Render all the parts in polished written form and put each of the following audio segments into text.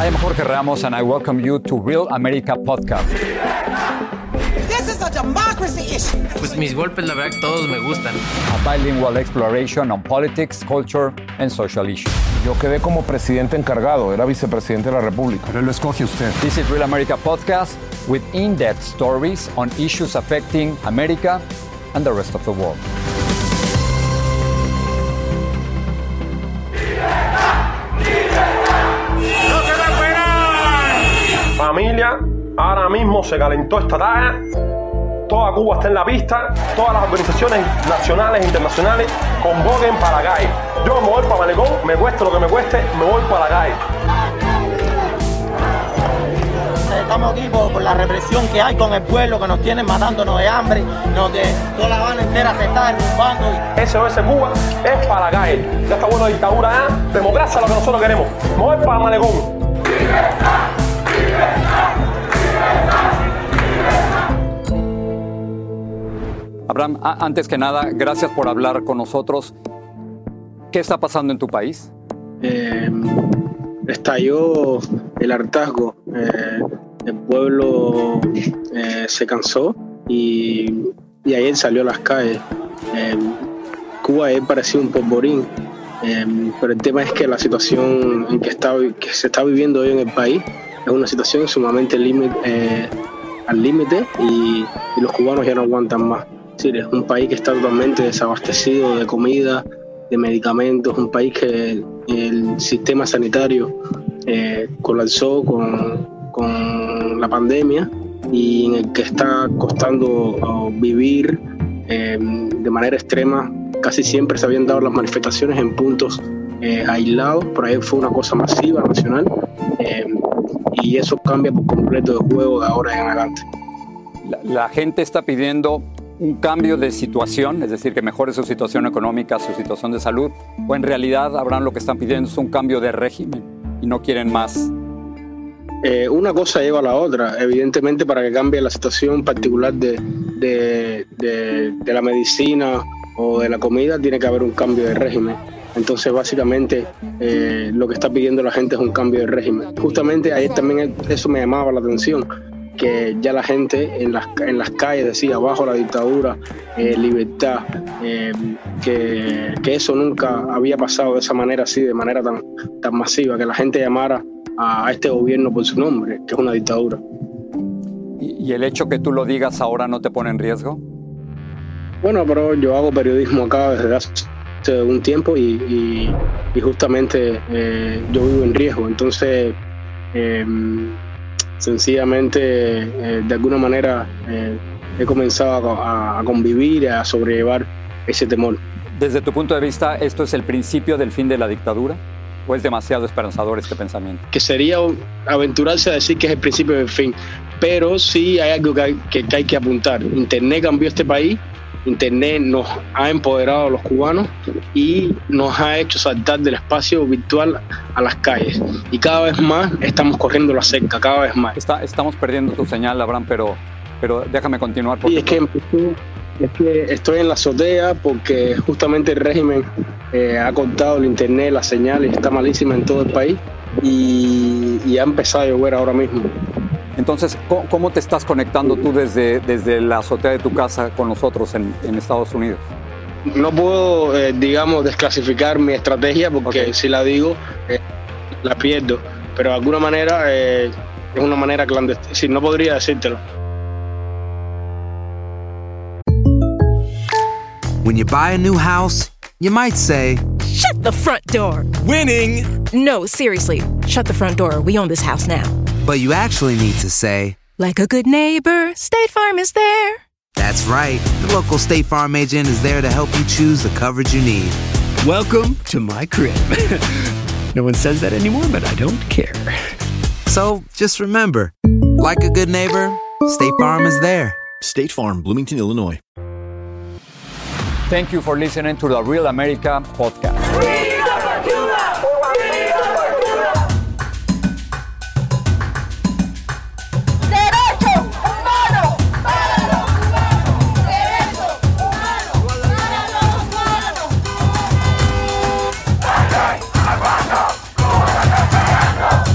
I am Jorge Ramos, and I welcome you to Real America Podcast. This is a democracy issue. Pues mis golpes, la verdad, todos me gustan. A bilingual exploration on politics, culture, and social issues. Yo quedé como presidente encargado, era vicepresidente de la República. Pero lo escoge usted. This is Real America Podcast with in-depth stories on issues affecting America and the rest of the world. Familia, ahora mismo se calentó esta talla, toda Cuba está en la pista, todas las organizaciones nacionales e internacionales convoquen para la calle. Yo me voy para Malecón, me cueste lo que me cueste, me voy para la calle. Estamos aquí por la represión que hay con el pueblo, que nos tienen matándonos de hambre, toda la Habana entera se está derrumbando. SOS Cuba es para la calle, ya está buena dictadura, democracia es lo que nosotros queremos, me voy para Malecón. Abraham, antes que nada, gracias por hablar con nosotros. ¿Qué está pasando en tu país? Estalló el hartazgo. El pueblo se cansó y ayer salió a las calles. Cuba ayer parecía un polvorín. Pero el tema es que la situación en que se está viviendo hoy en el país es una situación sumamente al límite y los cubanos ya no aguantan más. Es decir, es un país que está totalmente desabastecido de comida, de medicamentos, un país que el sistema sanitario colapsó con la pandemia y en el que está costando vivir de manera extrema. Casi siempre se habían dado las manifestaciones en puntos aislados, pero ahí fue una cosa masiva, nacional, y eso cambia por completo el juego de ahora en adelante. La gente está pidiendo un cambio de situación, es decir, que mejore su situación económica, su situación de salud, o en realidad, Abraham, lo que están pidiendo es un cambio de régimen y no quieren más. Una cosa lleva a la otra, evidentemente para que cambie la situación particular de la medicina o de la comida tiene que haber un cambio de régimen. Entonces básicamente lo que está pidiendo la gente es un cambio de régimen. Justamente ayer también eso me llamaba la atención, que ya la gente en las calles decía abajo la dictadura, libertad, que eso nunca había pasado de esa manera así, de manera tan masiva, que la gente llamara a este gobierno por su nombre, que es una dictadura. ¿Y el hecho que tú lo digas ahora no te pone en riesgo? Bueno, pero yo hago periodismo acá desde hace un tiempo y justamente yo vivo en riesgo. Entonces, sencillamente, de alguna manera, he comenzado a convivir, a sobrellevar ese temor. Desde tu punto de vista, ¿esto es el principio del fin de la dictadura? ¿O es demasiado esperanzador este pensamiento? Que sería aventurarse a decir que es el principio del fin, pero sí hay algo que hay que apuntar. Internet cambió este país. Internet nos ha empoderado a los cubanos y nos ha hecho saltar del espacio virtual a las calles. Y cada vez más estamos corriendo la cerca, cada vez más. Estamos perdiendo tu señal, Abraham, pero déjame continuar. Sí, es que estoy en la azotea porque justamente el régimen ha cortado el internet, la señal, y está malísima en todo el país y ha empezado a llover ahora mismo. Entonces, ¿cómo te estás conectando tú desde la azotea de tu casa con nosotros en Estados Unidos? No puedo, desclasificar mi estrategia porque okay. Si la digo, la pierdo. Pero de alguna manera es una manera clandestina. Sí, no podría decírtelo. When you buy a new house, you might say, "Shut the front door!" Winning! No, seriously, shut the front door. We own this house now. But you actually need to say, "Like a good neighbor, State Farm is there." That's right. The local State Farm agent is there to help you choose the coverage you need. Welcome to my crib. No one says that anymore, but I don't care. So just remember, like a good neighbor, State Farm is there. State Farm, Bloomington, Illinois. Thank you for listening to the Real America Podcast. Viva por Cuba! Viva por Cuba! Derechos humanos para los cubanos. Derechos humanos para los cubanos.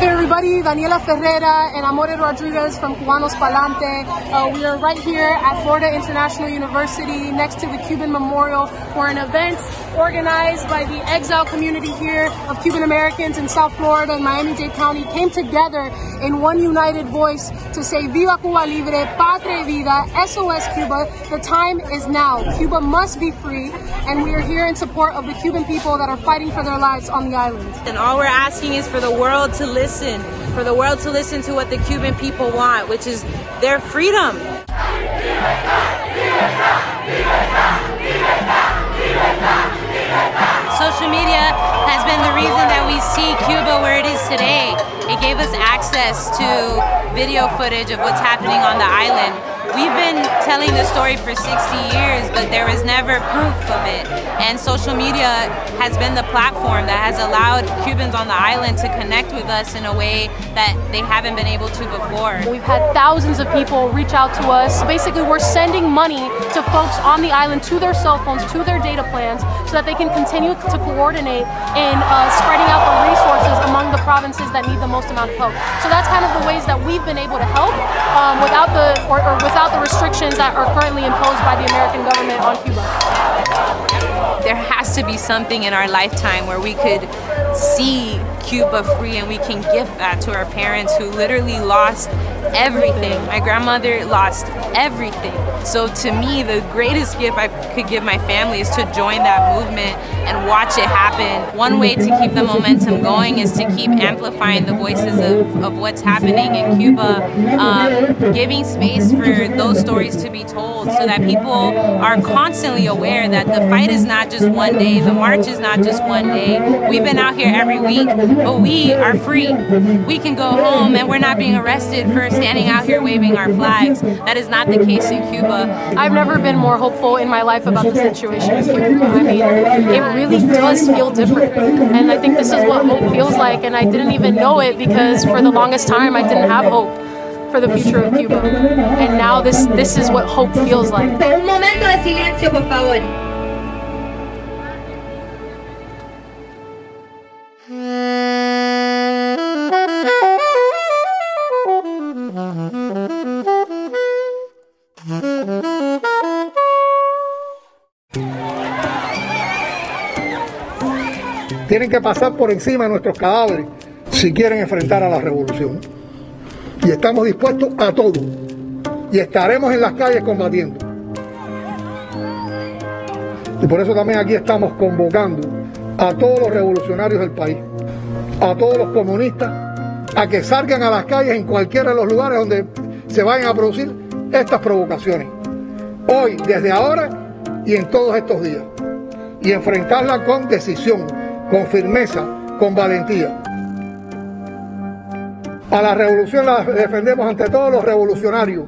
Hey everybody, Daniela Ferreira and Amore Rodriguez from Cubanos pa'lante. We are right here at Florida International University next to the Cuban Memorial for an event organized by the exile community here of Cuban Americans in South Florida and Miami-Dade County came together in one united voice to say Viva Cuba Libre, Patria Vida, SOS Cuba, the time is now. Cuba must be free, and we are here in support of the Cuban people that are fighting for their lives on the island. And all we're asking is for the world to listen, for the world to listen to what the Cuban people want, which is their freedom. Social media has been the reason that we see Cuba where it is today. It gave us access to video footage of what's happening on the island. We've been telling the story for 60 years, but there was never proof of it. And social media has been the platform that has allowed Cubans on the island to connect with us in a way that they haven't been able to before. We've had thousands of people reach out to us. Basically, we're sending money to folks on the island, to their cell phones, to their data plans, so that they can continue to coordinate in spreading out the resources among the provinces that need the most amount of help. So that's kind of the ways that we've been able to help without the restrictions that are currently imposed by the American government on Cuba. There has to be something in our lifetime where we could see Cuba free and we can give that to our parents who literally lost everything. My grandmother lost everything. So to me, the greatest gift I could give my family is to join that movement and watch it happen. One way to keep the momentum going is to keep amplifying the voices of what's happening in Cuba, giving space for those stories to be told so that people are constantly aware that the fight is not just one day, the march is not just one day. We've been out here every week, but we are free. We can go home and we're not being arrested for standing out here waving our flags. That is not the case in Cuba. I've never been more hopeful in my life about the situation in Cuba. I mean, it really does feel different. And I think this is what hope feels like, and I didn't even know it because for the longest time I didn't have hope for the future of Cuba. And now this is what hope feels like. Por un momento de silencio, por favor. Tienen que pasar por encima de nuestros cadáveres si quieren enfrentar a la revolución. Y estamos dispuestos a todo. Y estaremos en las calles combatiendo. Y por eso también aquí estamos convocando a todos los revolucionarios del país, a todos los comunistas, a que salgan a las calles en cualquiera de los lugares donde se vayan a producir estas provocaciones. Hoy, desde ahora y en todos estos días. Y enfrentarla con decisión, con firmeza, con valentía. A la revolución la defendemos ante todos los revolucionarios.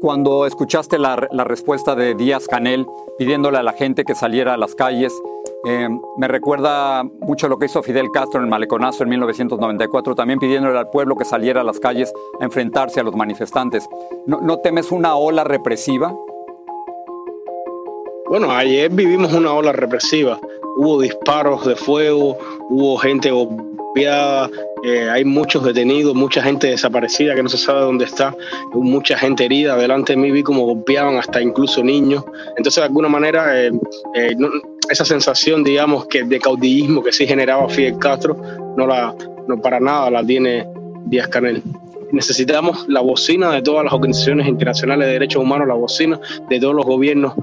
Cuando escuchaste la respuesta de Díaz-Canel pidiéndole a la gente que saliera a las calles, me recuerda mucho lo que hizo Fidel Castro en el Malecónazo en 1994, también pidiéndole al pueblo que saliera a las calles a enfrentarse a los manifestantes. ¿No temes una ola represiva? Bueno, ayer vivimos una ola represiva. Hubo disparos de fuego, hubo gente golpeada, hay muchos detenidos, mucha gente desaparecida que no se sabe dónde está, mucha gente herida. Delante de mí vi cómo golpeaban hasta incluso niños. Entonces, de alguna manera, esa sensación, digamos, que de caudillismo que sí generaba Fidel Castro, no para nada la tiene Díaz-Canel. Necesitamos la bocina de todas las organizaciones internacionales de derechos humanos, la bocina de todos los gobiernos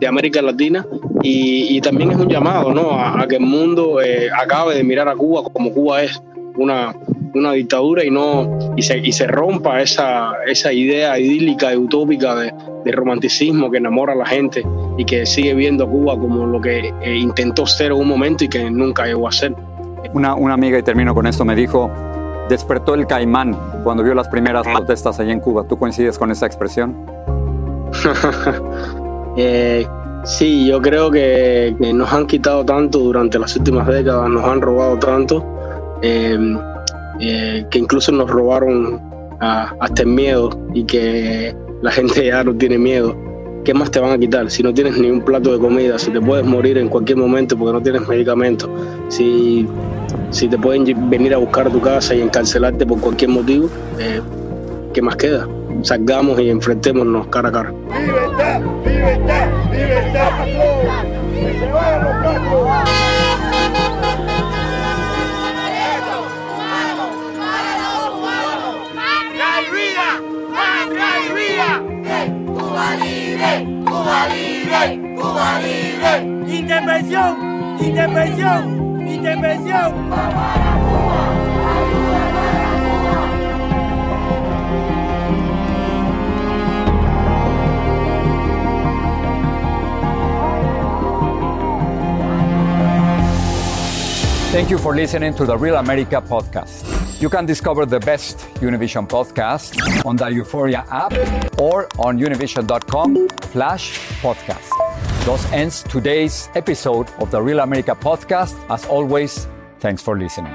de América Latina y también es un llamado, ¿no? a que el mundo acabe de mirar a Cuba como Cuba es, una una dictadura y se rompa esa idea idílica y utópica de romanticismo que enamora a la gente y que sigue viendo a Cuba como lo que intentó ser en un momento y que nunca llegó a ser. Una amiga, y termino con esto, me dijo: despertó el caimán cuando vio las primeras protestas allá en Cuba. ¿Tú coincides con esa expresión? Sí, yo creo que nos han quitado tanto durante las últimas décadas, nos han robado tanto, que incluso nos robaron hasta el miedo, y que la gente ya no tiene miedo. ¿Qué más te van a quitar? Si no tienes ni un plato de comida, si te puedes morir en cualquier momento porque no tienes medicamentos, si te pueden venir a buscar a tu casa y encarcelarte por cualquier motivo, ¿qué más queda? Salgamos y enfrentémonos cara a cara. ¡Libertad! ¡Libertad! ¡Libertad! ¡Que se vayan los cacos! ¡Cuba libre! ¡Cuba libre! ¡Cuba libre! ¡Intervención! ¡Intervención! ¡Intervención! Thank you for listening to the Real America Podcast. You can discover the best Univision podcast on the Euphoria app or on univision.com/podcast. Thus ends today's episode of the Real America Podcast. As always, thanks for listening.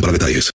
para detalles.